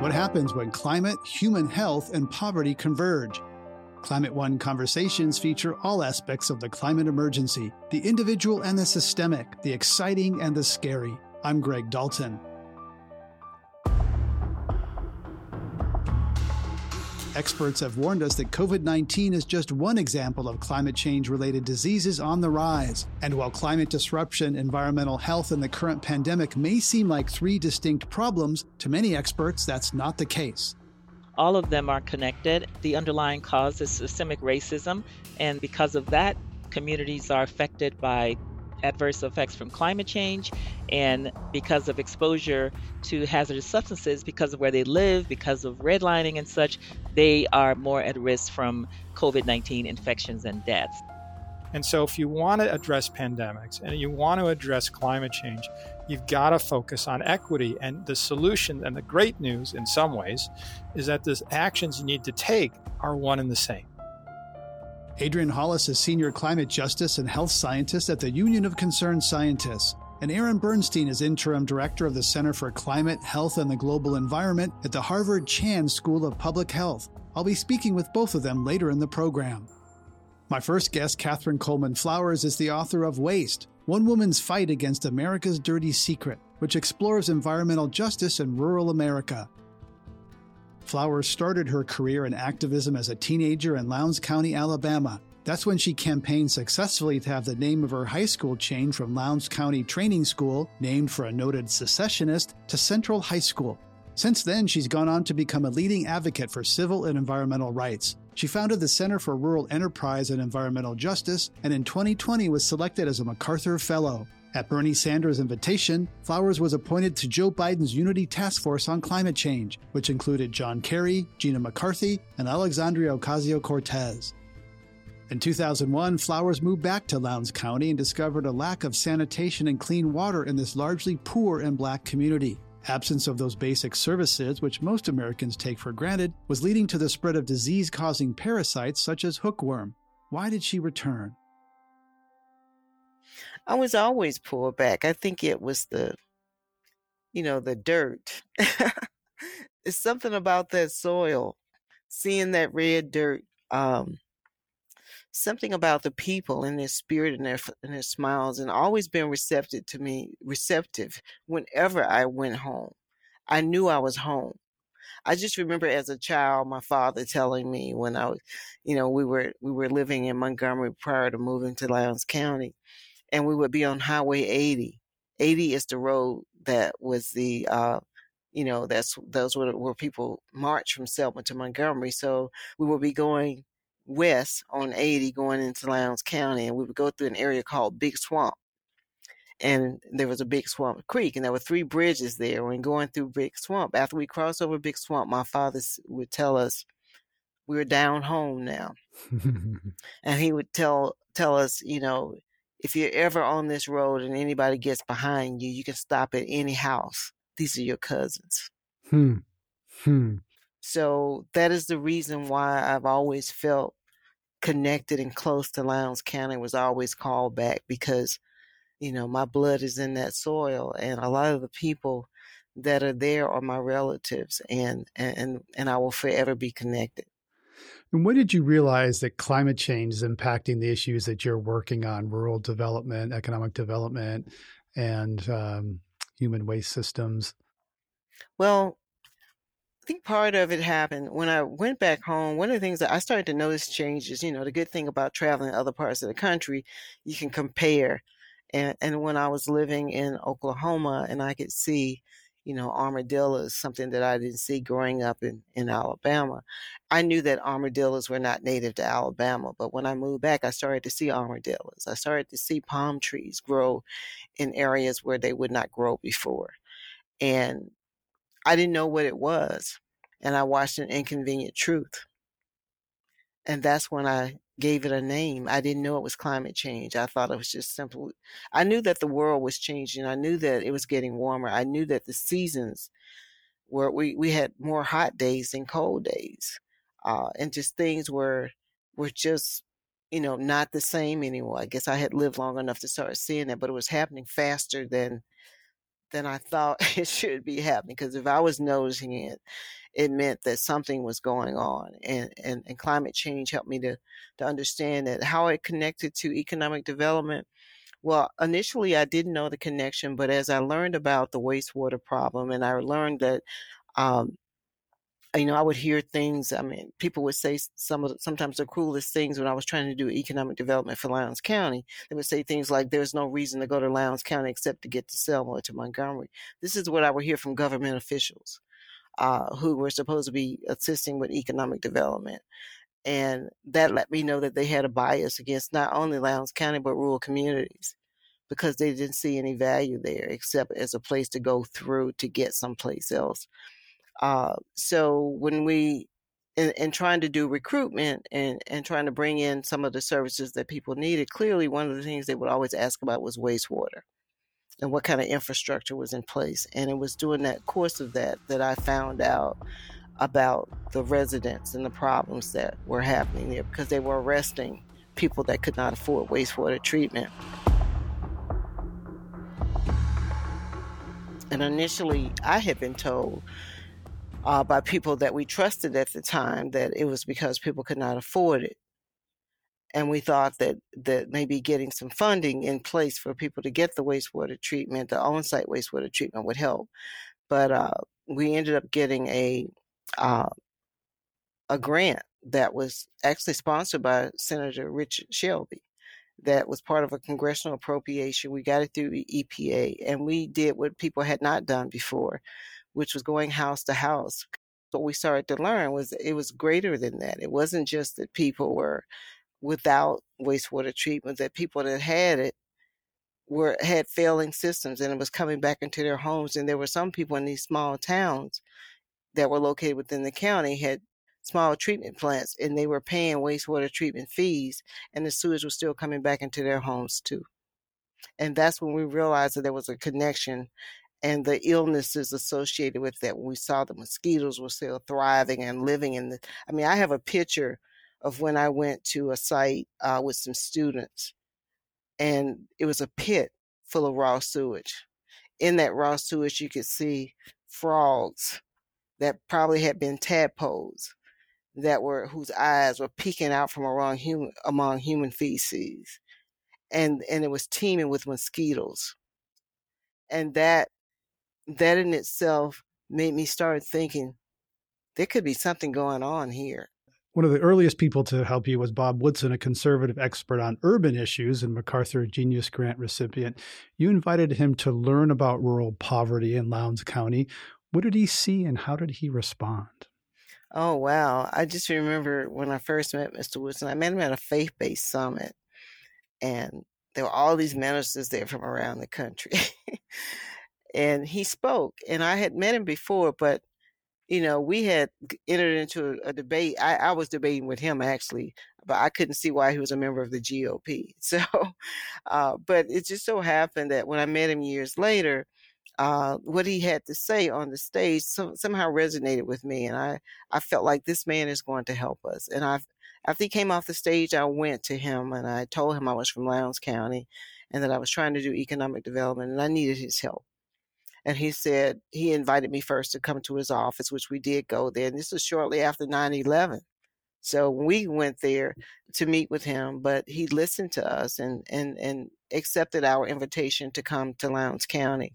What happens when climate, human health, and poverty converge? Climate One conversations feature all aspects of the climate emergency, the individual and the systemic, the exciting and the scary. I'm Greg Dalton. Experts have warned us that COVID-19 is just one example of climate change-related diseases on the rise. And while climate disruption, environmental health, and the current pandemic may seem like three distinct problems, to many experts, that's not the case. All of them are connected. The underlying cause is systemic racism, and because of that, communities are affected by adverse effects from climate change, and because of exposure to hazardous substances, because of where they live, because of redlining and such, they are more at risk from COVID-19 infections and deaths. And so if you want to address pandemics and you want to address climate change, you've got to focus on equity. And the solution, and the great news in some ways, is that the actions you need to take are one and the same. Adrienne Hollis is Senior Climate Justice and Health Scientist at the Union of Concerned Scientists, and Aaron Bernstein is Interim Director of the Center for Climate, Health, and the Global Environment at the Harvard T. H. Chan School of Public Health. I'll be speaking with both of them later in the program. My first guest, Catherine Coleman Flowers, is the author of Waste: One Woman's Fight Against America's Dirty Secret, which explores environmental justice in rural America. Flowers started her career in activism as a teenager in Lowndes County, Alabama. That's when she campaigned successfully to have the name of her high school changed from Lowndes County Training School, named for a noted secessionist, to Central High School. Since then, she's gone on to become a leading advocate for civil and environmental rights. She founded the Center for Rural Enterprise and Environmental Justice, and in 2020 was selected as a MacArthur Fellow. At Bernie Sanders' invitation, Flowers was appointed to Joe Biden's Unity Task Force on Climate Change, which included John Kerry, Gina McCarthy, and Alexandria Ocasio-Cortez. In 2001, Flowers moved back to Lowndes County and discovered a lack of sanitation and clean water in this largely poor and black community. Absence of those basic services, which most Americans take for granted, was leading to the spread of disease-causing parasites such as hookworm. Why did she return? I was always pulled back. I think it was the dirt. It's something about that soil, seeing that red dirt, something about the people and their spirit and their smiles, and always been receptive whenever I went home. I knew I was home. I just remember as a child, my father telling me when I was, we were living in Montgomery prior to moving to Lowndes County, and we would be on Highway 80. 80 is the road that was where people march from Selma to Montgomery. So we would be going west on 80 going into Lowndes County, and we would go through an area called Big Swamp. And there was a Big Swamp Creek, and there were three bridges there. When going through Big Swamp, after we crossed over Big Swamp, my father would tell us, we're down home now. And he would tell us, if you're ever on this road and anybody gets behind you, you can stop at any house. These are your cousins. So that is the reason why I've always felt connected and close to Lowndes County, was always called back, because my blood is in that soil, and a lot of the people that are there are my relatives, and I will forever be connected. And when did you realize that climate change is impacting the issues that you're working on, rural development, economic development, and human waste systems? Well, I think part of it happened when I went back home. One of the things that I started to notice changes, the good thing about traveling to other parts of the country, you can compare. And when I was living in Oklahoma, and I could see, armadillos, something that I didn't see growing up in Alabama. I knew that armadillos were not native to Alabama, but when I moved back, I started to see armadillos. I started to see palm trees grow in areas where they would not grow before. And I didn't know what it was. And I watched An Inconvenient Truth. And that's when I gave it a name. I didn't know it was climate change. I thought it was just simple. I knew that the world was changing. I knew that it was getting warmer. I knew that the seasons were, we had more hot days than cold days. And just things were just, not the same anymore. I guess I had lived long enough to start seeing that, but it was happening faster than than I thought it should be happening, because if I was noticing it, it meant that something was going on. And climate change helped me to understand that how it connected to economic development. Well, initially I didn't know the connection, but as I learned about the wastewater problem, and I learned that, I would hear things. I mean, people would say sometimes the cruelest things when I was trying to do economic development for Lowndes County. They would say things like, there's no reason to go to Lowndes County except to get to Selma or to Montgomery. This is what I would hear from government officials who were supposed to be assisting with economic development. And that let me know that they had a bias against not only Lowndes County, but rural communities, because they didn't see any value there except as a place to go through to get someplace else. So when we, in trying to do recruitment and trying to bring in some of the services that people needed, clearly one of the things they would always ask about was wastewater and what kind of infrastructure was in place. And it was during that course of that I found out about the residents and the problems that were happening there, because they were arresting people that could not afford wastewater treatment. And initially, I had been told by people that we trusted at the time that it was because people could not afford it. And we thought that maybe getting some funding in place for people to get the wastewater treatment, the on-site wastewater treatment, would help. But we ended up getting a grant that was actually sponsored by Senator Richard Shelby. That was part of a congressional appropriation. We got it through the EPA, and we did what people had not done before, which was going house to house. What we started to learn was it was greater than that. It wasn't just that people were without wastewater treatment, that people that had it had failing systems, and it was coming back into their homes. And there were some people in these small towns that were located within the county had small treatment plants, and they were paying wastewater treatment fees, and the sewage was still coming back into their homes too. And that's when we realized that there was a connection, and the illnesses associated with that. When we saw the mosquitoes were still thriving and living in the, I have a picture of when I went to a site with some students, and it was a pit full of raw sewage. In that raw sewage, you could see frogs that probably had been tadpoles, whose eyes were peeking out from among human feces, and it was teeming with mosquitoes. And that in itself made me start thinking there could be something going on here. One of the earliest people to help you was Bob Woodson, a conservative expert on urban issues and MacArthur Genius Grant recipient. You invited him to learn about rural poverty in Lowndes County. What did he see, and how did he respond? Oh, wow. I just remember when I first met Mr. Woodson, I met him at a faith-based summit, and there were all these ministers there from around the country. And he spoke, and I had met him before, but, we had entered into a debate. I was debating with him, actually, but I couldn't see why he was a member of the GOP. So, but it just so happened that when I met him years later, what he had to say on the stage somehow resonated with me. And I felt like this man is going to help us. And after he came off the stage, I went to him and I told him I was from Lowndes County and that I was trying to do economic development and I needed his help. And he said, he invited me first to come to his office, which we did go there. And this was shortly after 9/11. So we went there to meet with him, but he listened to us and accepted our invitation to come to Lowndes County.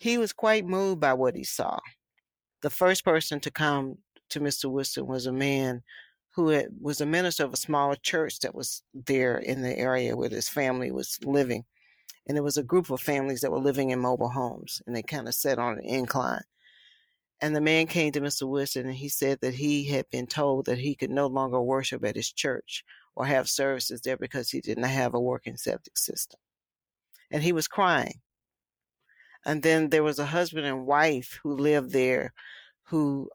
He was quite moved by what he saw. The first person to come to Mr. Woodson was a man who was a minister of a small church that was there in the area where his family was living. And there was a group of families that were living in mobile homes, and they kind of sat on an incline. And the man came to Mr. Woodson, and he said that he had been told that he could no longer worship at his church or have services there because he didn't have a working septic system. And he was crying. And then there was a husband and wife who lived there who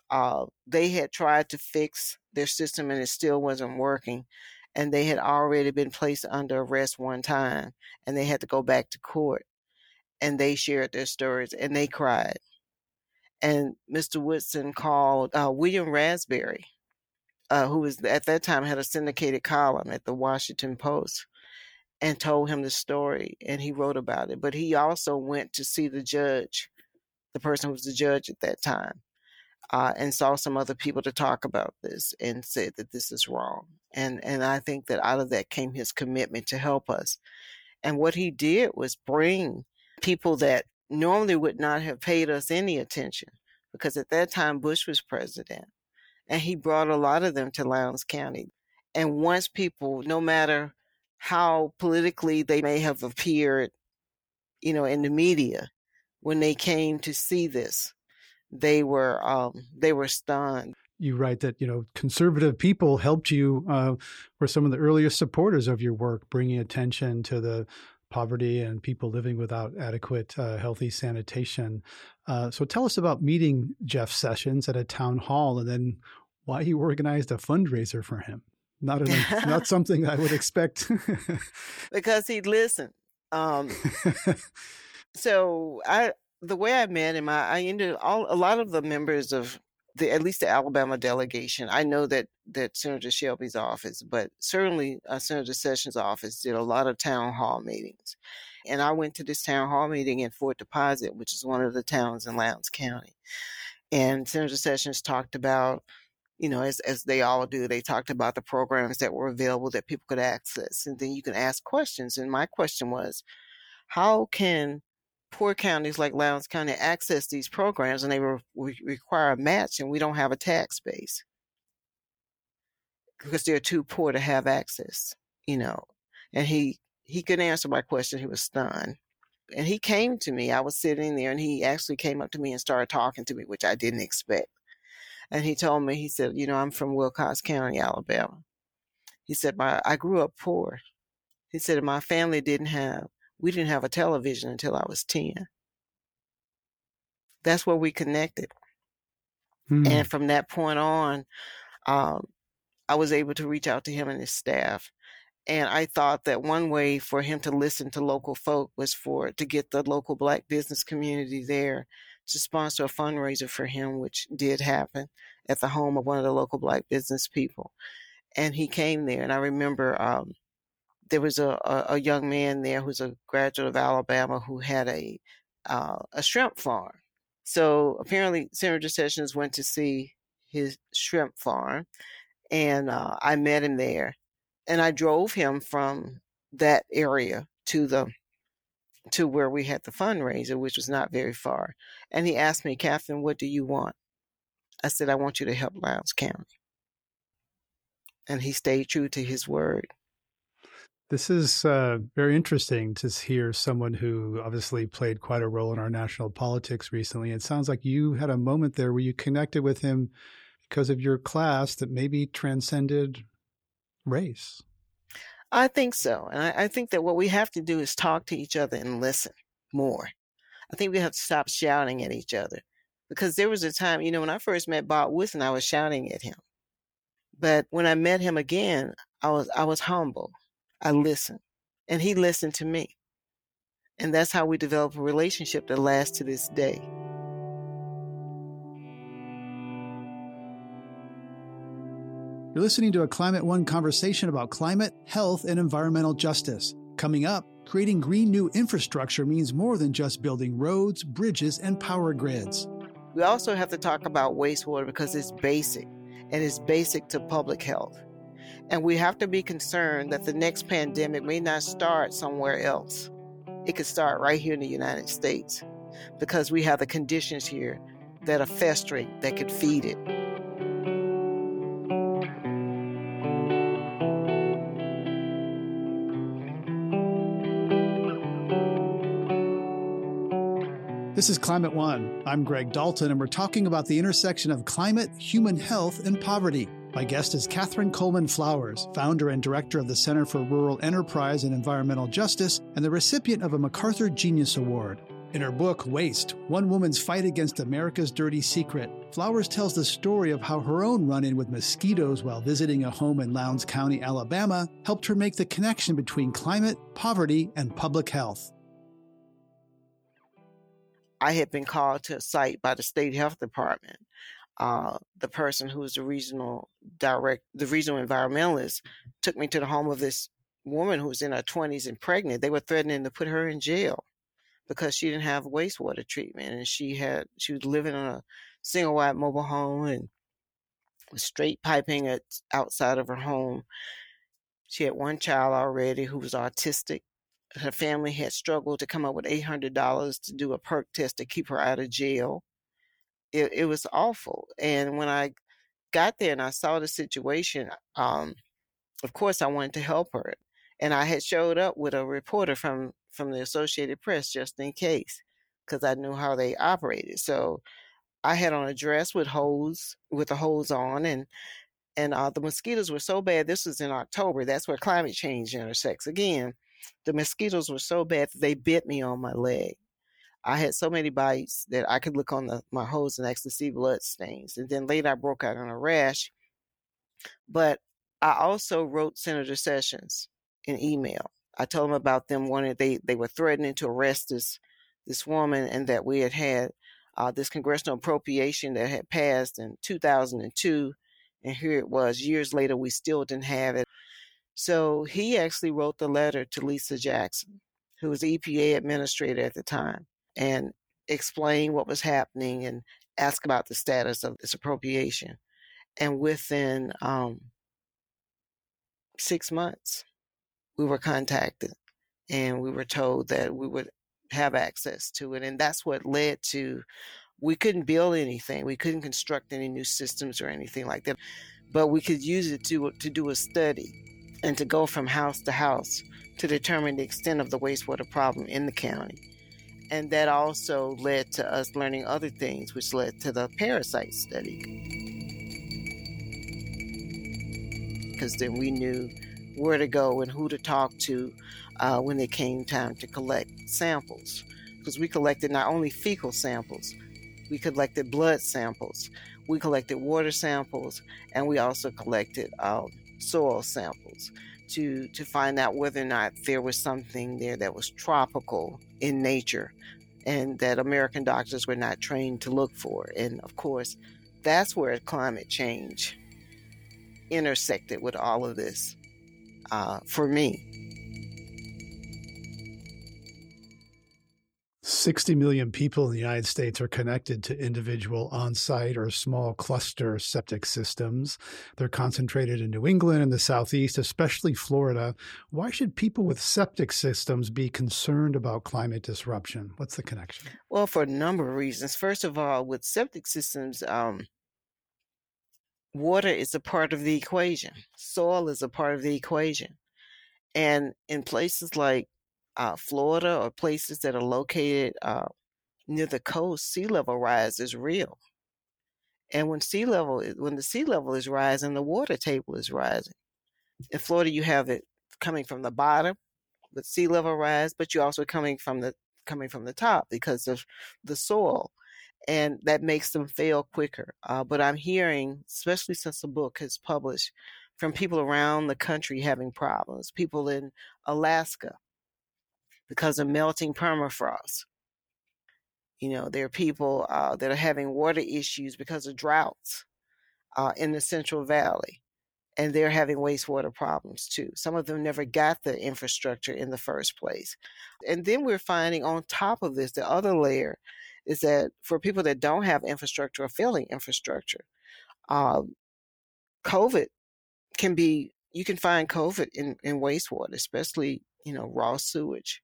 they had tried to fix their system and it still wasn't working. And they had already been placed under arrest one time and they had to go back to court. And they shared their stories and they cried. And Mr. Woodson called William Raspberry, who was at that time had a syndicated column at the Washington Post. and told him the story, and he wrote about it. But he also went to see the judge, the person who was the judge at that time, and saw some other people to talk about this and said that this is wrong. And I think that out of that came his commitment to help us. And what he did was bring people that normally would not have paid us any attention, because at that time Bush was president, and he brought a lot of them to Lowndes County. And once people, no matter how politically they may have appeared, you know, in the media, when they came to see this, they were stunned. You write that, you know, conservative people helped you, were some of the earliest supporters of your work, bringing attention to the poverty and people living without adequate, healthy sanitation. So tell us about meeting Jeff Sessions at a town hall and then why you organized a fundraiser for him. Not something I would expect. Because he'd listen. The way I met him, I ended a lot of the members of at least the Alabama delegation. I know that Senator Shelby's office, but certainly Senator Sessions' office did a lot of town hall meetings. And I went to this town hall meeting in Fort Deposit, which is one of the towns in Lowndes County. And Senator Sessions talked about, you know, as they all do, they talked about the programs that were available that people could access. And then you can ask questions. And my question was, how can poor counties like Lowndes County access these programs? And they require a match, and we don't have a tax base because they're too poor to have access, you know. And he couldn't answer my question. He was stunned. And he came to me. I was sitting there, and he actually came up to me and started talking to me, which I didn't expect. And he told me, he said, you know, I'm from Wilcox County, Alabama. He said, I grew up poor. He said, my family we didn't have a television until I was 10. That's where we connected. Mm. And from that point on, I was able to reach out to him and his staff. And I thought that one way for him to listen to local folk was to get the local Black business community there to sponsor a fundraiser for him, which did happen at the home of one of the local Black business people. And he came there. And I remember, there was a young man there who's a graduate of Alabama who had a shrimp farm. So apparently Senator Sessions went to see his shrimp farm, and I met him there, and I drove him from that area to where we had the fundraiser, which was not very far. And he asked me, Catherine, what do you want? I said, I want you to help Lowndes County. And he stayed true to his word. This is very interesting to hear someone who obviously played quite a role in our national politics recently. It sounds like you had a moment there where you connected with him because of your class that maybe transcended race. I think so. And I think that what we have to do is talk to each other and listen more. I think we have to stop shouting at each other, because there was a time, you know, when I first met Bob Woodson, I was shouting at him. But when I met him again, I was humble. I listened, and he listened to me. And that's how we develop a relationship that lasts to this day. You're listening to a Climate One conversation about climate, health, and environmental justice. Coming up, creating green new infrastructure means more than just building roads, bridges, and power grids. We also have to talk about wastewater, because it's basic, and it's basic to public health. And we have to be concerned that the next pandemic may not start somewhere else. It could start right here in the United States, because we have the conditions here that are festering, that could feed it. This is Climate One. I'm Greg Dalton, and we're talking about the intersection of climate, human health, and poverty. My guest is Catherine Coleman Flowers, founder and director of the Center for Rural Enterprise and Environmental Justice, and the recipient of a MacArthur Genius Award. In her book, Waste: One Woman's Fight Against America's Dirty Secret, Flowers tells the story of how her own run-in with mosquitoes while visiting a home in Lowndes County, Alabama, helped her make the connection between climate, poverty, and public health. I had been called to a site by the state health department. The person who was the regional environmentalist took me to the home of this woman who was in her 20s and pregnant, they were threatening to put her in jail because she didn't have wastewater treatment, and she was living on a single wide mobile home and was straight piping at outside of her home. She had one child already who was autistic. Her family had struggled to come up with $800 to do a perk test to keep her out of jail. It was awful. And when I got there and I saw the situation, of course I wanted to help her. And I had showed up with a reporter from the Associated Press just in case, because I knew how they operated. So I had on a dress with the hose on, and the mosquitoes were so bad. This was in October. That's where climate change intersects again. The mosquitoes were so bad that they bit me on my leg. I had so many bites that I could look on my hose and actually see blood stains. And then later I broke out in a rash. But I also wrote Senator Sessions an email. I told him about them wanting, they were threatening to arrest this woman, and that we had this congressional appropriation that had passed in 2002. And here it was, years later, we still didn't have it. So he actually wrote the letter to Lisa Jackson, who was the EPA administrator at the time, and explained what was happening and asked about the status of this appropriation. And within 6 months, we were contacted and we were told that we would have access to it. And that's what led to, we couldn't build anything. We couldn't construct any new systems or anything like that, but we could use it to do a study and to go from house to house to determine the extent of the wastewater problem in the county. And that also led to us learning other things, which led to the parasite study. Because then we knew where to go and who to talk to when it came time to collect samples. Because we collected not only fecal samples, we collected blood samples, we collected water samples, and we also collected soil samples to find out whether or not there was something there that was tropical in nature and that American doctors were not trained to look for. And of course, that's where climate change intersected with all of this for me. 60 million people in the United States are connected to individual on-site or small cluster septic systems. They're concentrated in New England and the Southeast, especially Florida. Why should people with septic systems be concerned about climate disruption? What's the connection? Well, for a number of reasons. First of all, with septic systems, water is a part of the equation. Soil is a part of the equation. And in places like Florida or places that are located near the coast, sea level rise is real. And when the sea level is rising, the water table is rising. In Florida, you have it coming from the bottom with sea level rise, but you're also coming from the top because of the soil, and that makes them fail quicker. But I'm hearing, especially since the book is published, from people around the country having problems. People in Alaska, because of melting permafrost. You know, there are people that are having water issues because of droughts in the Central Valley, and they're having wastewater problems too. Some of them never got the infrastructure in the first place. And then we're finding on top of this, the other layer is that for people that don't have infrastructure or failing infrastructure, COVID can be, you can find COVID in wastewater, especially, you know, raw sewage.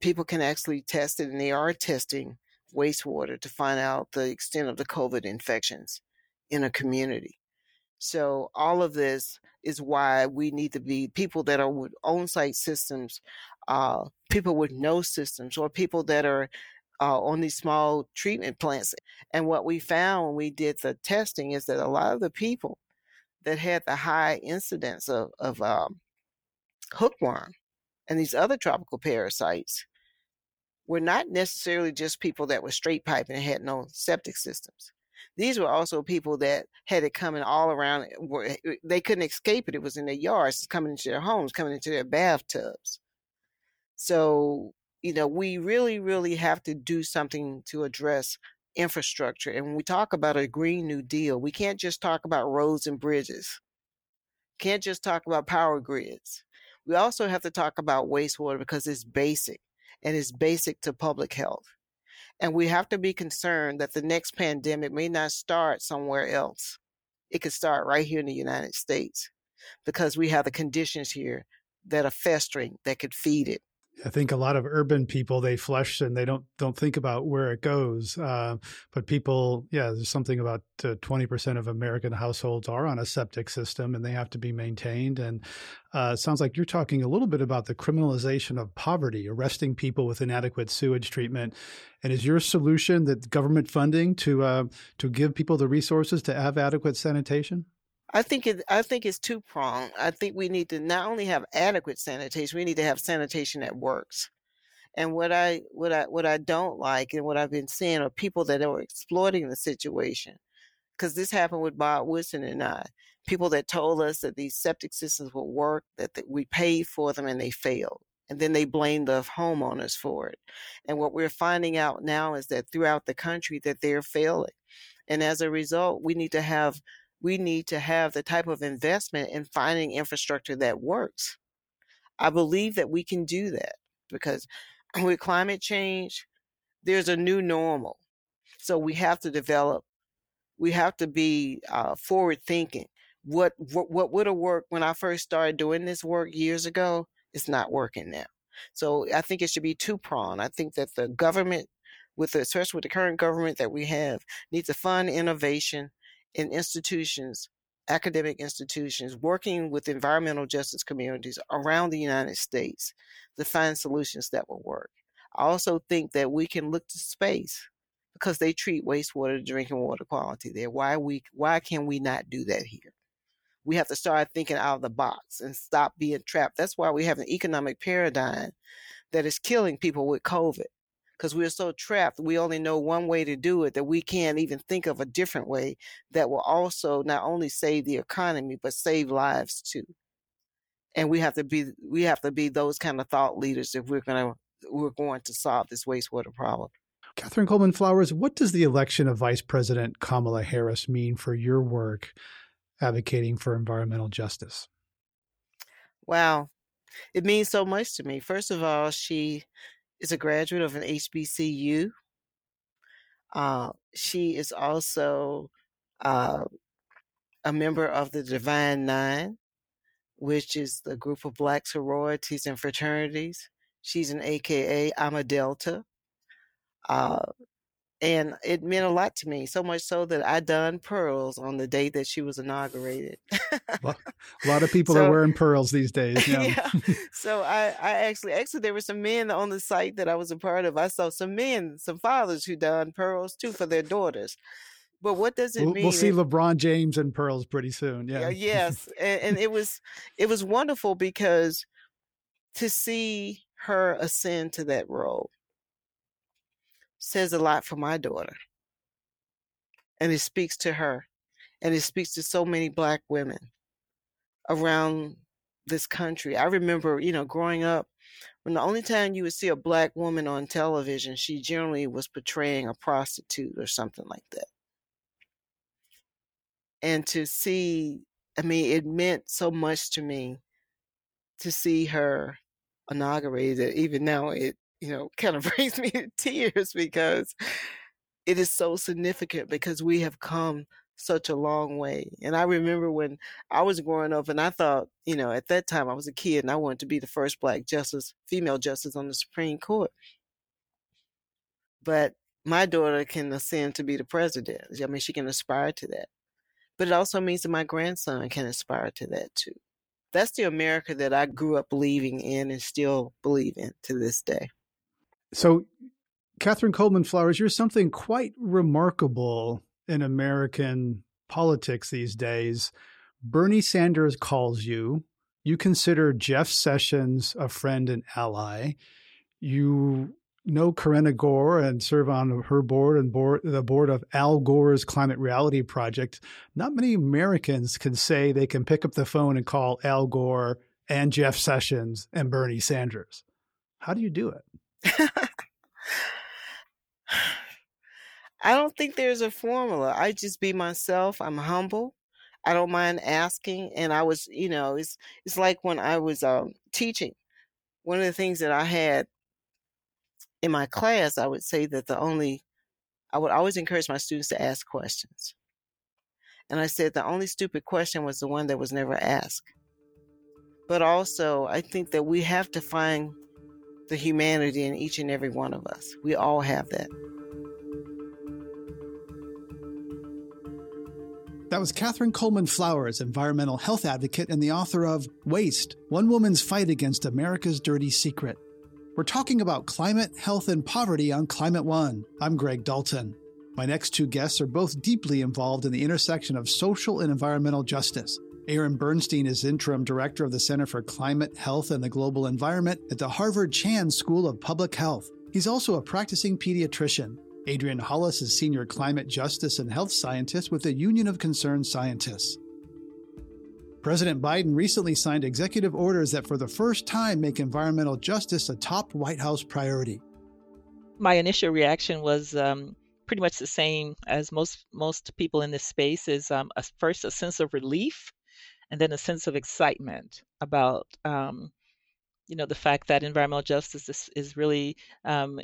People can actually test it, and they are testing wastewater to find out the extent of the COVID infections in a community. So all of this is why we need to be people that are with on-site systems, people with no systems, or people that are on these small treatment plants. And what we found when we did the testing is that a lot of the people that had the high incidence of hookworm and these other tropical parasites were not necessarily just people that were straight piping and had no septic systems. These were also people that had it coming all around. They couldn't escape it. It was in their yards. It's coming into their homes, coming into their bathtubs. So, you know, we really, really have to do something to address infrastructure. And when we talk about a Green New Deal, we can't just talk about roads and bridges. Can't just talk about power grids. We also have to talk about wastewater because it's basic, and it's basic to public health. And we have to be concerned that the next pandemic may not start somewhere else. It could start right here in the United States because we have the conditions here that are festering, that could feed it. I think a lot of urban people, they flush and they don't think about where it goes. But people, there's something about 20% of American households are on a septic system and they have to be maintained. And it sounds like you're talking a little bit about the criminalization of poverty, arresting people with inadequate sewage treatment. And is your solution that government funding to give people the resources to have adequate sanitation? I think it's two-pronged. I think we need to not only have adequate sanitation, we need to have sanitation that works. And what I don't like and what I've been seeing are people that are exploiting the situation. Because this happened with Bob Woodson and I. People that told us that these septic systems would work, that we paid for them and they failed. And then they blamed the homeowners for it. And what we're finding out now is that throughout the country that they're failing. And as a result, we need to have the type of investment in finding infrastructure that works. I believe that we can do that because with climate change, there's a new normal. So we have to develop, we have to be forward thinking. What would have worked when I first started doing this work years ago, it's not working now. So I think it should be two-pronged. I think that the government, especially with the current government that we have, needs to fund innovation in institutions, academic institutions, working with environmental justice communities around the United States to find solutions that will work. I also think that we can look to space because they treat wastewater, drinking water quality there. Why can we not do that here? We have to start thinking out of the box and stop being trapped. That's why we have an economic paradigm that is killing people with COVID because we're so trapped. We only know one way to do it that we can't even think of a different way that will also not only save the economy, but save lives too. And we have to be those kind of thought leaders if we're going to solve this wastewater problem. Catherine Coleman Flowers, what does the election of Vice President Kamala Harris mean for your work advocating for environmental justice? Wow. It means so much to me. First of all, she is a graduate of an HBCU. She is also a member of the Divine Nine, which is the group of Black sororities and fraternities. She's an AKA, I'm a Delta. And it meant a lot to me, so much so that I donned pearls on the day that she was inaugurated. A lot of people are wearing pearls these days. Yeah. So I actually, there were some men on the site that I was a part of. I saw some men, some fathers who donned pearls too for their daughters. But what does it mean? We'll see LeBron James in pearls pretty soon. Yeah. Yes. And it was wonderful because to see her ascend to that role says a lot for my daughter. And it speaks to her. And it speaks to so many Black women around this country. I remember, growing up, when the only time you would see a Black woman on television, she generally was portraying a prostitute or something like that. And to see, it meant so much to me to see her inaugurated. Even now, it kind of brings me to tears because it is so significant because we have come such a long way. And I remember when I was growing up and I thought, at that time I was a kid and I wanted to be the first Black female justice on the Supreme Court. But my daughter can ascend to be the president. She can aspire to that. But it also means that my grandson can aspire to that too. That's the America that I grew up believing in and still believe in to this day. So, Catherine Coleman Flowers, you're something quite remarkable in American politics these days. Bernie Sanders calls you. You consider Jeff Sessions a friend and ally. You know Karenna Gore and serve on her board and the board of Al Gore's Climate Reality Project. Not many Americans can say they can pick up the phone and call Al Gore and Jeff Sessions and Bernie Sanders. How do you do it? I don't think there's a formula. I just be myself. I'm humble. I don't mind asking. And I was, you know, it's like when I was teaching, one of the things that I had in my class, I would say that I would always encourage my students to ask questions. And I said the only stupid question was the one that was never asked. But also, I think that we have to find the humanity in each and every one of us. We all have that. That was Catherine Coleman Flowers, environmental health advocate and the author of Waste: One Woman's Fight Against America's Dirty Secret. We're talking about climate, health, and poverty on Climate One. I'm Greg Dalton. My next two guests are both deeply involved in the intersection of social and environmental justice. Aaron Bernstein is interim director of the Center for Climate, Health, and the Global Environment at the Harvard T. H. Chan School of Public Health. He's also a practicing pediatrician. Adrienne Hollis is senior climate justice and health scientist with the Union of Concerned Scientists. President Biden recently signed executive orders that for the first time make environmental justice a top White House priority. My initial reaction was pretty much the same as most people in this space is first a sense of relief. And then a sense of excitement about, the fact that environmental justice is really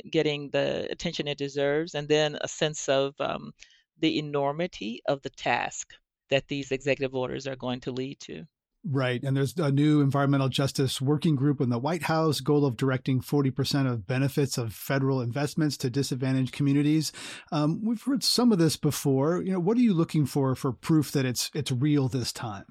getting the attention it deserves. And then a sense of the enormity of the task that these executive orders are going to lead to. Right. And there's a new environmental justice working group in the White House, goal of directing 40% of benefits of federal investments to disadvantaged communities. We've heard some of this before. You know, what are you looking for proof that it's real this time?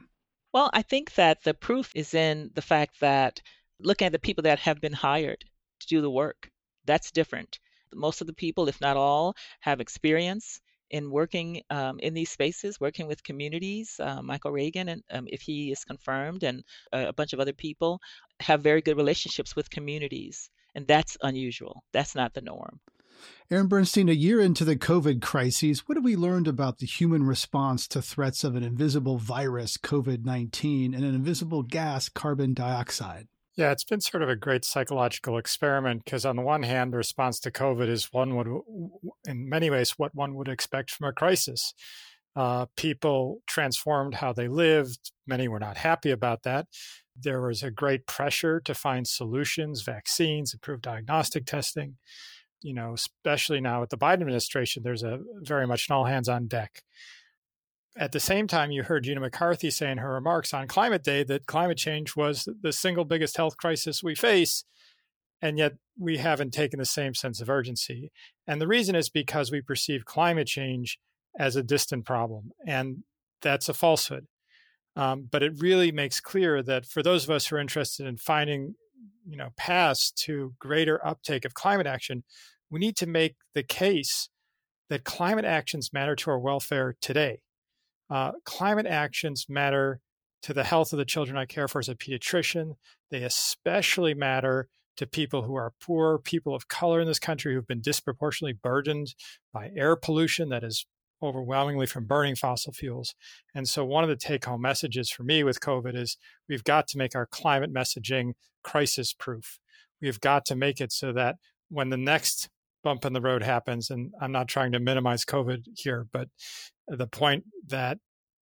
Well, I think that the proof is in the fact that looking at the people that have been hired to do the work, that's different. Most of the people, if not all, have experience in working in these spaces, working with communities. Michael Reagan, and if he is confirmed, and a bunch of other people have very good relationships with communities. And that's unusual. That's not the norm. Aaron Bernstein, a year into the COVID crisis, what have we learned about the human response to threats of an invisible virus, COVID-19, and an invisible gas, carbon dioxide? Yeah, it's been sort of a great psychological experiment because on the one hand, the response to COVID is in many ways, what one would expect from a crisis. People transformed how they lived. Many were not happy about that. There was a great pressure to find solutions, vaccines, improved diagnostic testing. You know, especially now with the Biden administration, there's a very much an all hands on deck. At the same time, you heard Gina McCarthy say in her remarks on Climate Day that climate change was the single biggest health crisis we face, and yet we haven't taken the same sense of urgency. And the reason is because we perceive climate change as a distant problem, and that's a falsehood. But it really makes clear that for those of us who are interested in finding paths to greater uptake of climate action, we need to make the case that climate actions matter to our welfare today. Climate actions matter to the health of the children I care for as a pediatrician. They especially matter to people who are poor, people of color in this country who've been disproportionately burdened by air pollution that is overwhelmingly from burning fossil fuels. And so one of the take-home messages for me with COVID is we've got to make our climate messaging crisis-proof. We've got to make it so that when the next bump in the road happens, and I'm not trying to minimize COVID here, but the point that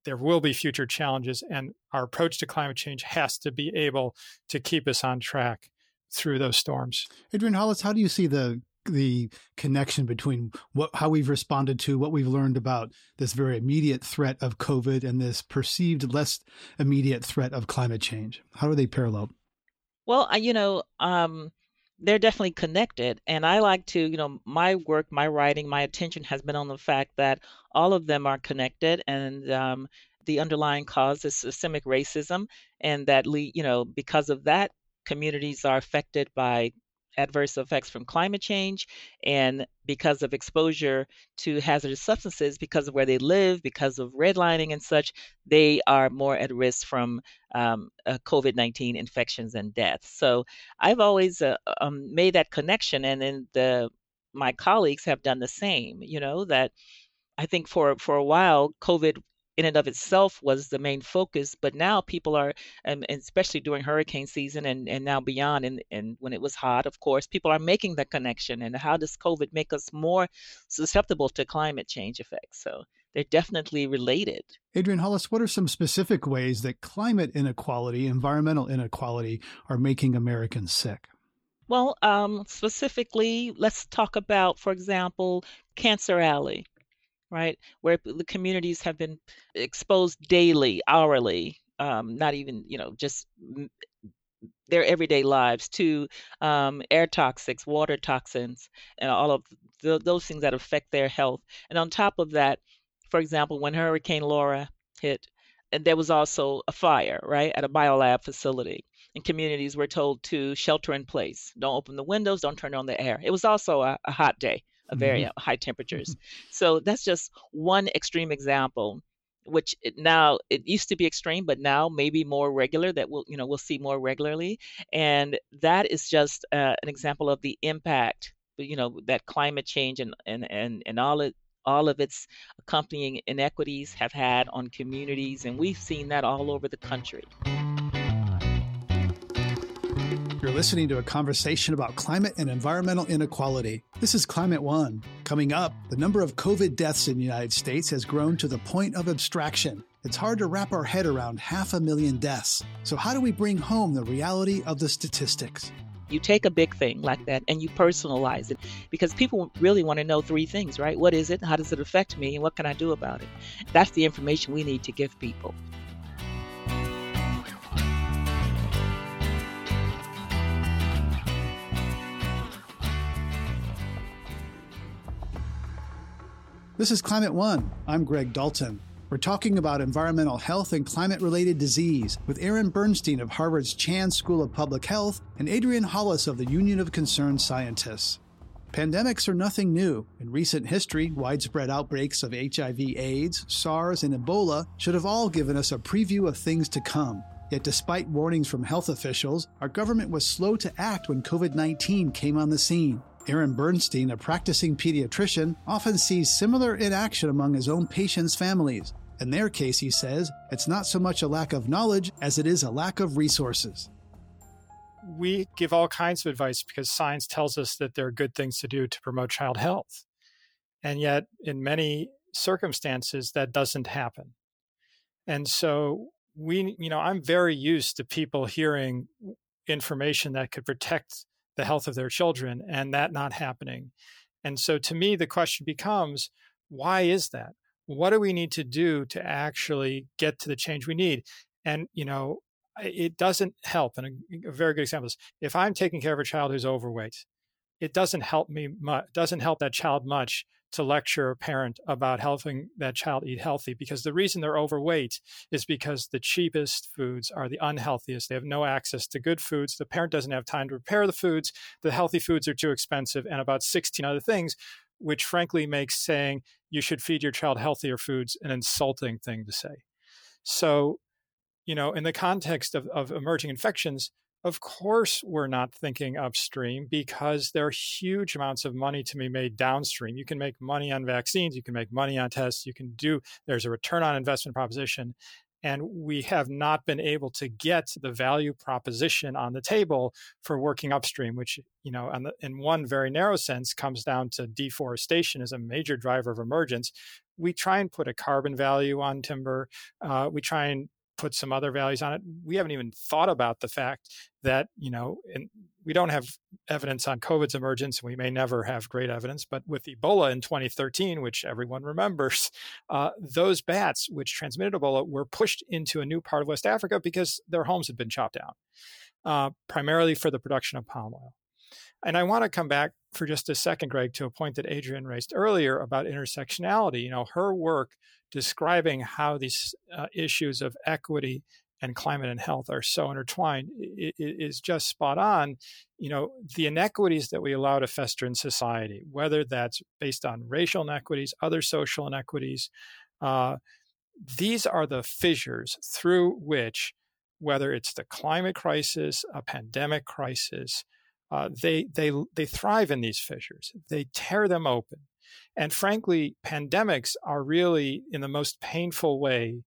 there will be future challenges and our approach to climate change has to be able to keep us on track through those storms. Adrienne Hollis, how do you see the connection between how we've responded to what we've learned about this very immediate threat of COVID and this perceived less immediate threat of climate change? How are they parallel? Well, they're definitely connected. And I like to, my work, my writing, my attention has been on the fact that all of them are connected, and the underlying cause is systemic racism. And that, because of that, communities are affected by adverse effects from climate change, and because of exposure to hazardous substances, because of where they live, because of redlining and such, they are more at risk from COVID-19 infections and deaths. So I've always made that connection, and then my colleagues have done the same, that I think for a while, COVID in and of itself was the main focus, but now people are, and especially during hurricane season and now beyond, and when it was hot, of course, people are making the connection. And how does COVID make us more susceptible to climate change effects? So they're definitely related. Adrienne Hollis, what are some specific ways that climate inequality, environmental inequality, are making Americans sick? Well, specifically, let's talk about, for example, Cancer Alley, right, where the communities have been exposed daily, hourly, not even, just their everyday lives to air toxics, water toxins, and all of those things that affect their health. And on top of that, for example, when Hurricane Laura hit, and there was also a fire, right, at a biolab facility. And communities were told to shelter in place. Don't open the windows. Don't turn on the air. It was also a hot day, a very high temperatures. So that's just one extreme example, which it used to be extreme, but now maybe more regular, that we'll see more regularly. And that is just an example of the impact, that climate change and all of its accompanying inequities have had on communities. And we've seen that all over the country. You're listening to a conversation about climate and environmental inequality. This is Climate One. Coming up, the number of COVID deaths in the United States has grown to the point of abstraction. It's hard to wrap our head around 500,000 deaths. So how do we bring home the reality of the statistics? You take a big thing like that and you personalize it, because people really want to know three things, right? What is it? How does it affect me? And what can I do about it? That's the information we need to give people. This is Climate One. I'm Greg Dalton. We're talking about environmental health and climate-related disease with Aaron Bernstein of Harvard's Chan School of Public Health and Adrienne Hollis of the Union of Concerned Scientists. Pandemics are nothing new. In recent history, widespread outbreaks of HIV, AIDS, SARS, and Ebola should have all given us a preview of things to come. Yet despite warnings from health officials, our government was slow to act when COVID-19 came on the scene. Aaron Bernstein, a practicing pediatrician, often sees similar inaction among his own patients' families. In their case, he says, it's not so much a lack of knowledge as it is a lack of resources. We give all kinds of advice because science tells us that there are good things to do to promote child health. And yet, in many circumstances, that doesn't happen. And so, I'm very used to people hearing information that could protect the health of their children, and that not happening. And so to me, the question becomes, why is that? What do we need to do to actually get to the change we need? And, it doesn't help. And a very good example is, if I'm taking care of a child who's overweight, it doesn't help me much, doesn't help that child much to lecture a parent about helping that child eat healthy, because the reason they're overweight is because the cheapest foods are the unhealthiest. They have no access to good foods. The parent doesn't have time to prepare the foods. The healthy foods are too expensive, and about 16 other things, which frankly makes saying you should feed your child healthier foods an insulting thing to say. So, in the context of emerging infections, of course, we're not thinking upstream, because there are huge amounts of money to be made downstream. You can make money on vaccines. You can make money on tests. There's a return on investment proposition. And we have not been able to get the value proposition on the table for working upstream, which, in one very narrow sense, comes down to deforestation as a major driver of emergence. We try and put a carbon value on timber. We try and put some other values on it. We haven't even thought about the fact that, and we don't have evidence on COVID's emergence. We may never have great evidence, but with Ebola in 2013, which everyone remembers, those bats which transmitted Ebola were pushed into a new part of West Africa because their homes had been chopped down, primarily for the production of palm oil. And I want to come back for just a second, Greg, to a point that Adrienne raised earlier about intersectionality. Her work describing how these issues of equity and climate and health are so intertwined is just spot on. The inequities that we allow to fester in society, whether that's based on racial inequities, other social inequities, these are the fissures through which, whether it's the climate crisis, a pandemic crisis, they thrive in these fissures. They tear them open. And frankly, pandemics are really, in the most painful way,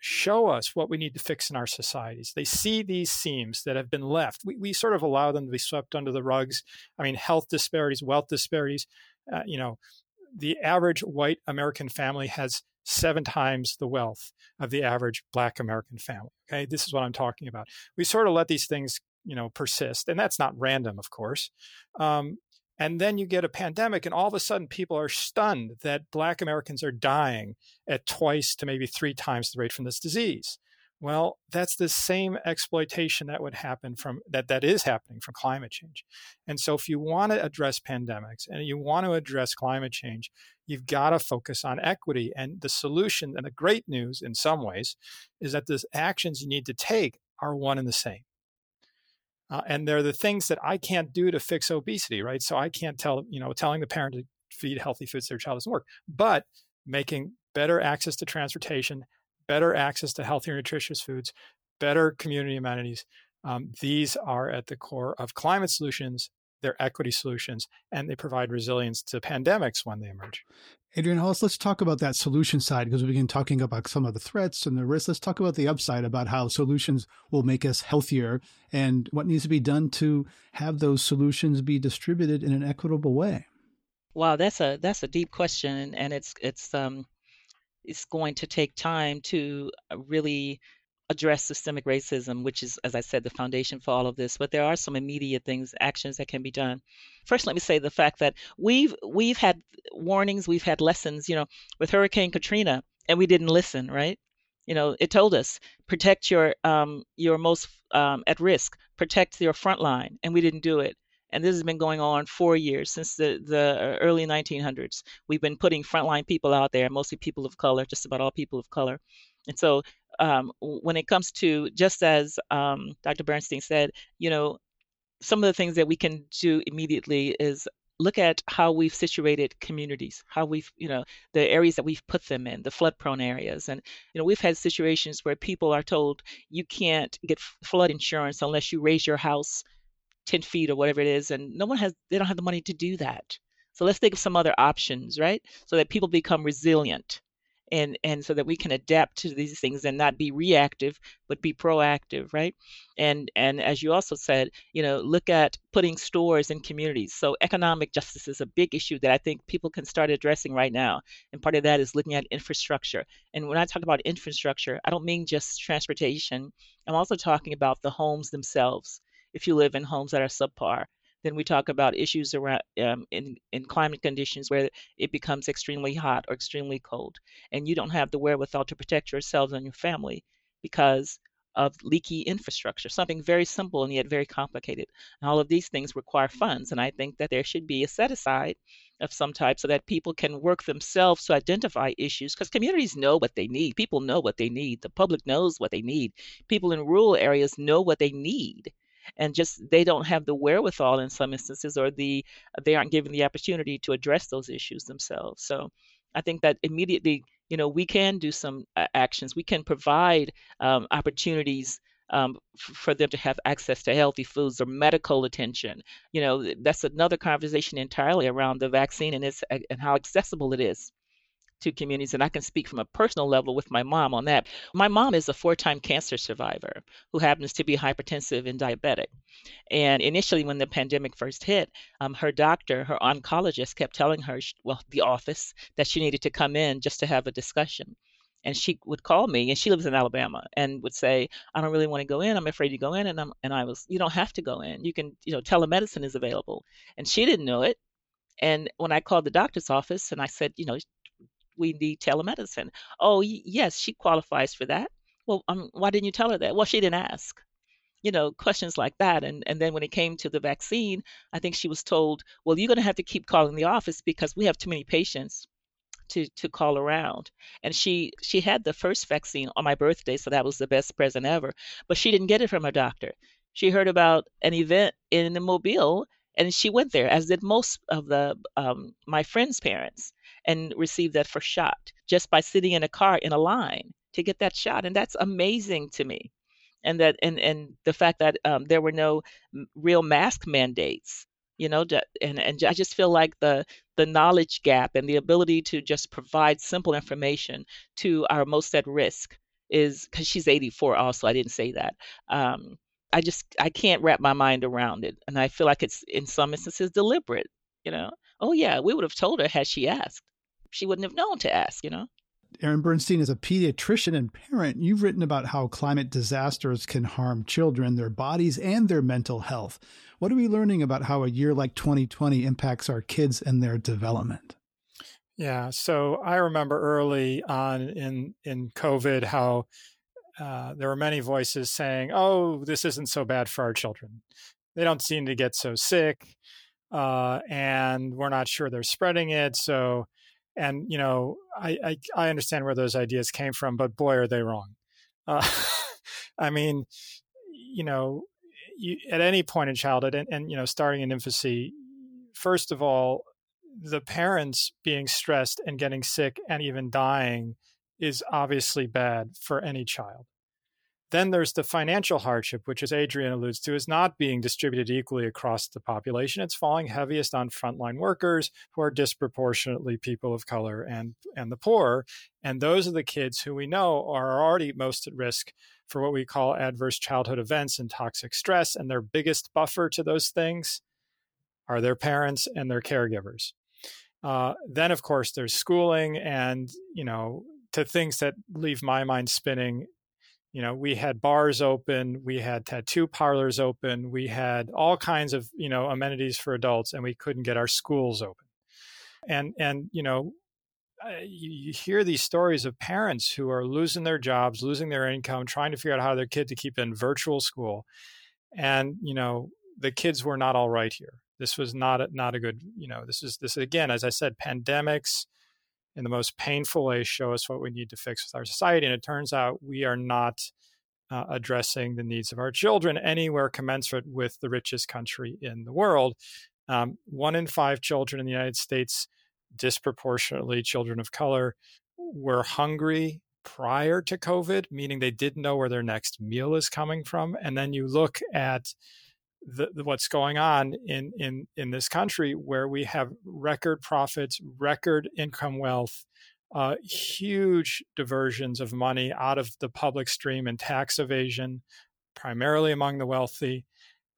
show us what we need to fix in our societies. They see these seams that have been left. We sort of allow them to be swept under the rugs. I mean, health disparities, wealth disparities, the average white American family has 7 times the wealth of the average Black American family. Okay, this is what I'm talking about. We sort of let these things, persist, and that's not random, of course. And then you get a pandemic, and all of a sudden people are stunned that Black Americans are dying at 2 to maybe 3 times the rate from this disease. Well, that's the same exploitation that would happen from that is happening from climate change. And so if you want to address pandemics and you want to address climate change, you've got to focus on equity. And the solution, and the great news in some ways, is that the actions you need to take are one and the same. And they're the things that I can't do to fix obesity, right? So I can't telling the parent to feed healthy foods to their child doesn't work, but making better access to transportation, better access to healthier, nutritious foods, better community amenities. These are at the core of climate solutions. They're equity solutions, and they provide resilience to pandemics when they emerge. Adrienne Hollis, let's talk about that solution side, because we've been talking about some of the threats and the risks. Let's talk about the upside, about how solutions will make us healthier and what needs to be done to have those solutions be distributed in an equitable way. Wow, that's a deep question, and it's going to take time to really address systemic racism, which is, as I said, the foundation for all of this. But there are some immediate things, actions that can be done. First, let me say the fact that we've had warnings, we've had lessons, with Hurricane Katrina, and we didn't listen, right? It told us, protect your most at risk, protect your front line, and we didn't do it. And this has been going on 4 years, since the early 1900s. We've been putting frontline people out there, mostly people of color, just about all people of color. And so when it comes to, just as Dr. Bernstein said, some of the things that we can do immediately is look at how we've situated communities, how we've, the areas that we've put them in, the flood-prone areas. And, we've had situations where people are told you can't get flood insurance unless you raise your house 10 feet or whatever it is, and they don't have the money to do that. So let's think of some other options, right? So that people become resilient and so that we can adapt to these things and not be reactive, but be proactive, right? And as you also said, look at putting stores in communities. So economic justice is a big issue that I think people can start addressing right now. And part of that is looking at infrastructure. And when I talk about infrastructure, I don't mean just transportation. I'm also talking about the homes themselves. If you live in homes that are subpar, then we talk about issues around in climate conditions where it becomes extremely hot or extremely cold, and you don't have the wherewithal to protect yourselves and your family because of leaky infrastructure, something very simple and yet very complicated. And all of these things require funds, and I think that there should be a set-aside of some type so that people can work themselves to identify issues, because communities know what they need. People know what they need. The public knows what they need. People in rural areas know what they need. And just they don't have the wherewithal in some instances, or they aren't given the opportunity to address those issues themselves. So I think that immediately, we can do some actions. We can provide opportunities for them to have access to healthy foods or medical attention. That's another conversation entirely around the vaccine and how accessible it is to communities. And I can speak from a personal level with my mom on that. My mom is a 4-time cancer survivor who happens to be hypertensive and diabetic. And initially, when the pandemic first hit, her doctor, her oncologist, kept telling her, the office, that she needed to come in just to have a discussion. And she would call me, and she lives in Alabama, and would say, I don't really want to go in. I'm afraid to go in. And I was, you don't have to go in. You can, telemedicine is available. And she didn't know it. And when I called the doctor's office and I said, we need telemedicine. Oh, yes, she qualifies for that. Well, why didn't you tell her that? Well, she didn't ask, questions like that. And then when it came to the vaccine, I think she was told, well, you're going to have to keep calling the office because we have too many patients to call around. And she had the first vaccine on my birthday, so that was the best present ever. But she didn't get it from her doctor. She heard about an event in Mobile, and she went there, as did most of the my friends' parents, and received that first shot just by sitting in a car in a line to get that shot. And that's amazing to me. And that and the fact that there were no real mask mandates, and I just feel like the knowledge gap and the ability to just provide simple information to our most at risk is, because she's 84 also, I didn't say that. I can't wrap my mind around it. And I feel like it's in some instances deliberate, Oh, yeah, we would have told her had she asked. She wouldn't have known to ask, you know. Aaron Bernstein is a pediatrician and parent. You've written about how climate disasters can harm children, their bodies, and their mental health. What are we learning about how a year like 2020 impacts our kids and their development? Yeah, so I remember early on in COVID how there were many voices saying, oh, this isn't so bad for our children. They don't seem to get so sick, and we're not sure they're spreading it. So, and, you know, I understand where those ideas came from, but boy, are they wrong. I mean, you know, at any point in childhood and, you know, starting in infancy, first of all, the parents being stressed and getting sick and even dying is obviously bad for any child. Then there's the financial hardship, which, as Adrienne alludes to, is not being distributed equally across the population. It's falling heaviest on frontline workers who are disproportionately people of color and the poor. And those are the kids who we know are already most at risk for what we call adverse childhood events and toxic stress. And their biggest buffer to those things are their parents and their caregivers. Then, of course, there's schooling and, you know, to things that leave my mind spinning. You know, we had bars open, we had tattoo parlors open, we had all kinds of, you know, amenities for adults, and we couldn't get our schools open. And you know, you hear these stories of parents who are losing their jobs, losing their income, trying to figure out how their kid to keep in virtual school. And, you know, the kids were not all right here. This was not a good, you know, this again, as I said, pandemics in the most painful way show us what we need to fix with our society. And it turns out we are not addressing the needs of our children anywhere commensurate with the richest country in the world. 1 in 5 children in the United States, disproportionately children of color, were hungry prior to COVID, meaning they didn't know where their next meal is coming from. And then you look at what's going on in this country, where we have record profits, record income wealth, huge diversions of money out of the public stream and tax evasion, primarily among the wealthy.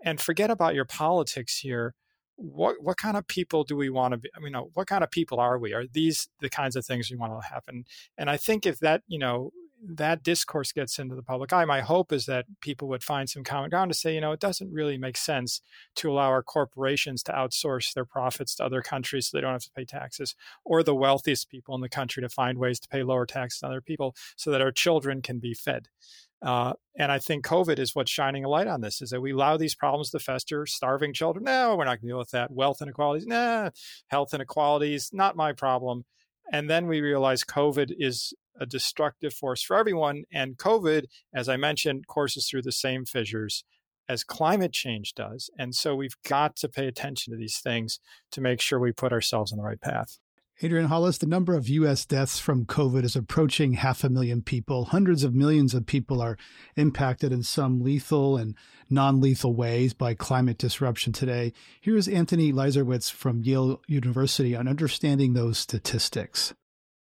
And forget about your politics here. What kind of people do we want to be? I mean, what kind of people are we? Are these the kinds of things we want to happen? And I think if that, you know, that discourse gets into the public eye, my hope is that people would find some common ground to say, you know, it doesn't really make sense to allow our corporations to outsource their profits to other countries so they don't have to pay taxes, or the wealthiest people in the country to find ways to pay lower taxes on other people so that our children can be fed. And I think COVID is what's shining a light on this, is that we allow these problems to fester. Starving children, no, we're not going to deal with that. Wealth inequalities, nah. Health inequalities, not my problem. And then we realize COVID is a destructive force for everyone. And COVID, as I mentioned, courses through the same fissures as climate change does. And so we've got to pay attention to these things to make sure we put ourselves on the right path. Adrienne Hollis, the number of U.S. deaths from COVID is approaching 500,000 people. Hundreds of millions of people are impacted in some lethal and non-lethal ways by climate disruption today. Here's Anthony Leiserwitz from Yale University on understanding those statistics.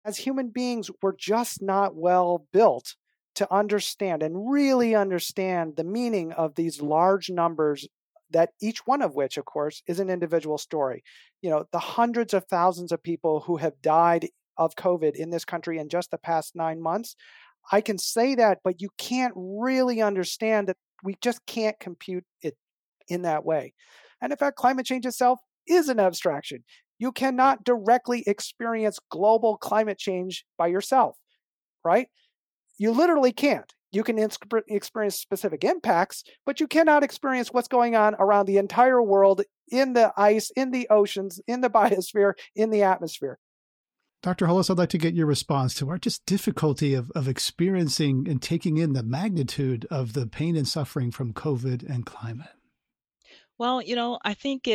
As human beings, we're just not well built to understand and really understand the meaning of these large numbers, that each one of which, of course, is an individual story. You know, the hundreds of thousands of people who have died of COVID in this country in just the past 9 months. I can say that, but you can't really understand that. We just can't compute it in that way. And in fact, climate change itself is an abstraction. You cannot directly experience global climate change by yourself, right? You literally can't. You can experience specific impacts, but you cannot experience what's going on around the entire world, in the ice, in the oceans, in the biosphere, in the atmosphere. Dr. Hollis, I'd like to get your response to our just difficulty of experiencing and taking in the magnitude of the pain and suffering from COVID and climate. Well, you know, I think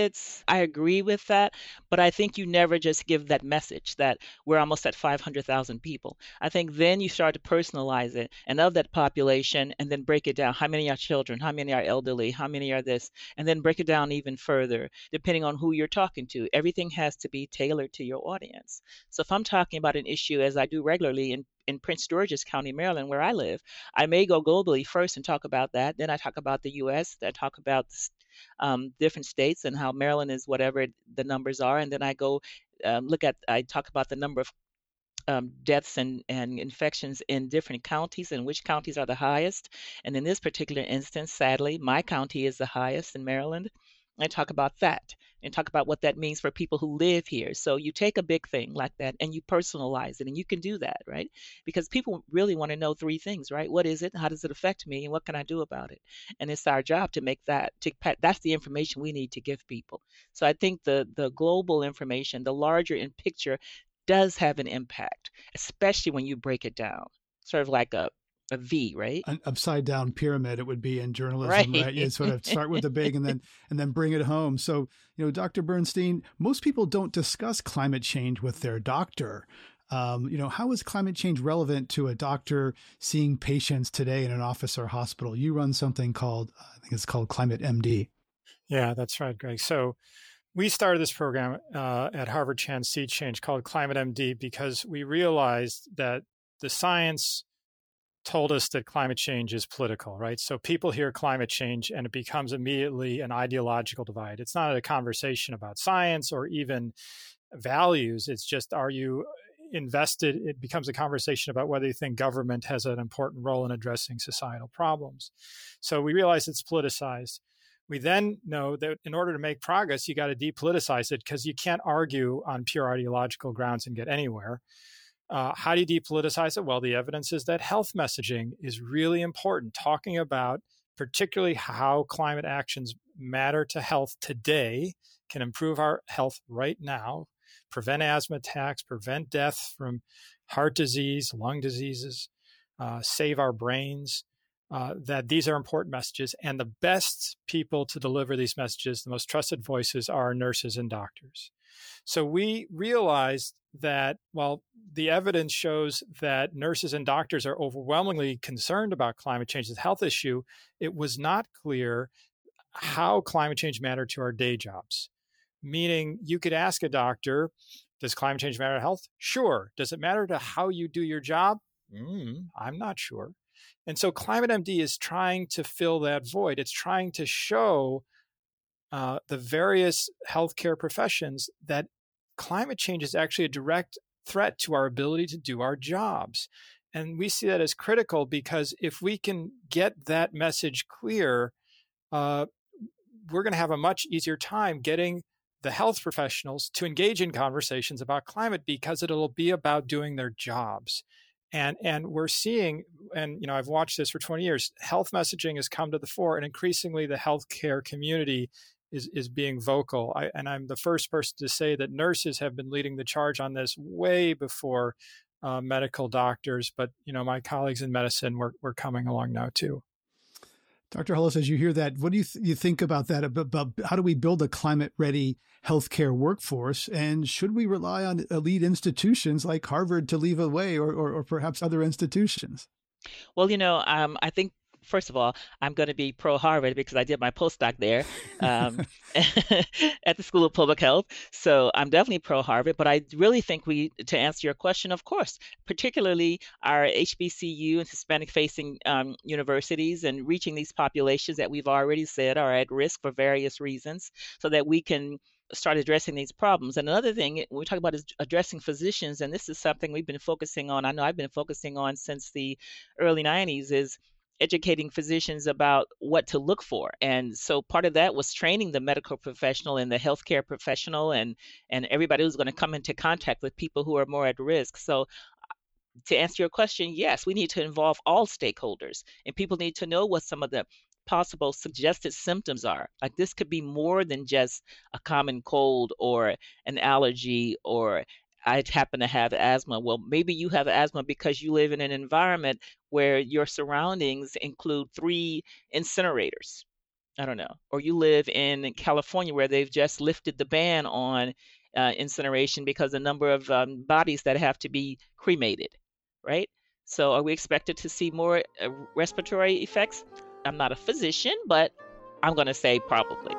I agree with that, but I think you never just give that message that we're almost at 500,000 people. I think then you start to personalize it, and of that population, and then break it down. How many are children? How many are elderly? How many are this? And then break it down even further, depending on who you're talking to. Everything has to be tailored to your audience. So if I'm talking about an issue, as I do regularly in Prince George's County, Maryland, where I live, I may go globally first and talk about that. Then I talk about the U.S., then I talk about different states and how Maryland is whatever the numbers are. And then I go look at, I talk about the number of deaths and infections in different counties and which counties are the highest. And in this particular instance, sadly, my county is the highest in Maryland. I talk about that and talk about what that means for people who live here. So you take a big thing like that and you personalize it, and you can do that, right? Because people really want to know three things, right? What is it? How does it affect me? And what can I do about it? And it's our job to make that, that's the information we need to give people. So I think the global information, the larger in picture, does have an impact, especially when you break it down, sort of like a V, right? An upside down pyramid it would be in journalism, right? You sort of start with the big and then bring it home. So, you know, Dr. Bernstein, most people don't discuss climate change with their doctor. You know, how is climate change relevant to a doctor seeing patients today in an office or hospital? You run something called, I think it's called Climate MD. Yeah, that's right, Greg. So we started this program at Harvard T. H. Chan called Climate MD because we realized that the science told us that climate change is political, right? So people hear climate change and it becomes immediately an ideological divide. It's not a conversation about science or even values. It's just, are you invested? It becomes a conversation about whether you think government has an important role in addressing societal problems. So we realize it's politicized. We then know that in order to make progress, you got to depoliticize it, because you can't argue on pure ideological grounds and get anywhere. How do you depoliticize it? Well, the evidence is that health messaging is really important, talking about particularly how climate actions matter to health today, can improve our health right now, prevent asthma attacks, prevent death from heart disease, lung diseases, save our brains, that these are important messages. And the best people to deliver these messages, the most trusted voices, are nurses and doctors. So we realized that while the evidence shows that nurses and doctors are overwhelmingly concerned about climate change as a health issue, it was not clear how climate change mattered to our day jobs. Meaning, you could ask a doctor, does climate change matter to health? Sure. Does it matter to how you do your job? I'm not sure. And so Climate MD is trying to fill that void. It's trying to show the various healthcare professions that climate change is actually a direct threat to our ability to do our jobs. And we see that as critical, because if we can get that message clear, we're going to have a much easier time getting the health professionals to engage in conversations about climate, because it'll be about doing their jobs. And we're seeing, and you know, I've watched this for 20 years, health messaging has come to the fore, and increasingly the healthcare community is being vocal. I'm the first person to say that nurses have been leading the charge on this way before medical doctors. But, you know, my colleagues in medicine were coming along now, too. Dr. Hollis, as you hear that, what do you think about that? About how do we build a climate-ready healthcare workforce? And should we rely on elite institutions like Harvard to lead the way, or perhaps other institutions? Well, you know, I think, first of all, I'm going to be pro-Harvard because I did my postdoc there at the School of Public Health. So I'm definitely pro-Harvard. But I really think to answer your question, of course, particularly our HBCU and Hispanic-facing universities, and reaching these populations that we've already said are at risk for various reasons, so that we can start addressing these problems. And another thing we talk about is addressing physicians. And this is something we've been focusing on. I know I've been focusing on since the early 90s is educating physicians about what to look for. And so part of that was training the medical professional and the healthcare professional and everybody who's going to come into contact with people who are more at risk. So to answer your question, yes, we need to involve all stakeholders, and people need to know what some of the possible suggested symptoms are. Like, this could be more than just a common cold or an allergy, or I happen to have asthma. Well, maybe you have asthma because you live in an environment where your surroundings include 3 incinerators. I don't know. Or you live in California where they've just lifted the ban on incineration because the number of bodies that have to be cremated, right? So are we expected to see more respiratory effects? I'm not a physician, but I'm going to say probably.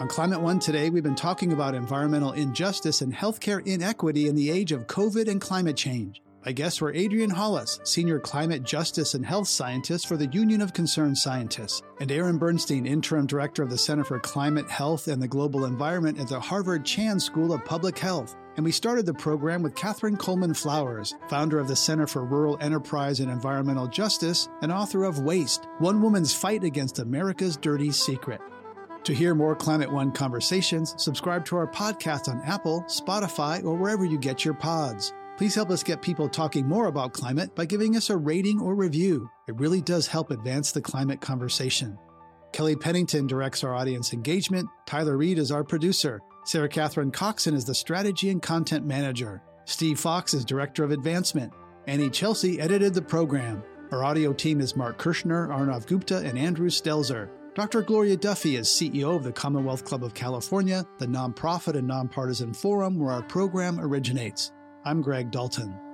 On Climate One today, we've been talking about environmental injustice and healthcare inequity in the age of COVID and climate change. My guests were Adrienne Hollis, Senior Climate Justice and Health Scientist for the Union of Concerned Scientists, and Aaron Bernstein, Interim Director of the Center for Climate, Health, and the Global Environment at the Harvard Chan School of Public Health. And we started the program with Catherine Coleman Flowers, founder of the Center for Rural Enterprise and Environmental Justice and author of Waste: One Woman's Fight Against America's Dirty Secret. To hear more Climate One conversations, subscribe to our podcast on Apple, Spotify, or wherever you get your pods. Please help us get people talking more about climate by giving us a rating or review. It really does help advance the climate conversation. Kelly Pennington directs our audience engagement. Tyler Reed is our producer. Sarah Catherine Coxon is the Strategy and Content Manager. Steve Fox is Director of Advancement. Annie Chelsea edited the program. Our audio team is Mark Kirshner, Arnav Gupta, and Andrew Stelzer. Dr. Gloria Duffy is CEO of the Commonwealth Club of California, the nonprofit and nonpartisan forum where our program originates. I'm Greg Dalton.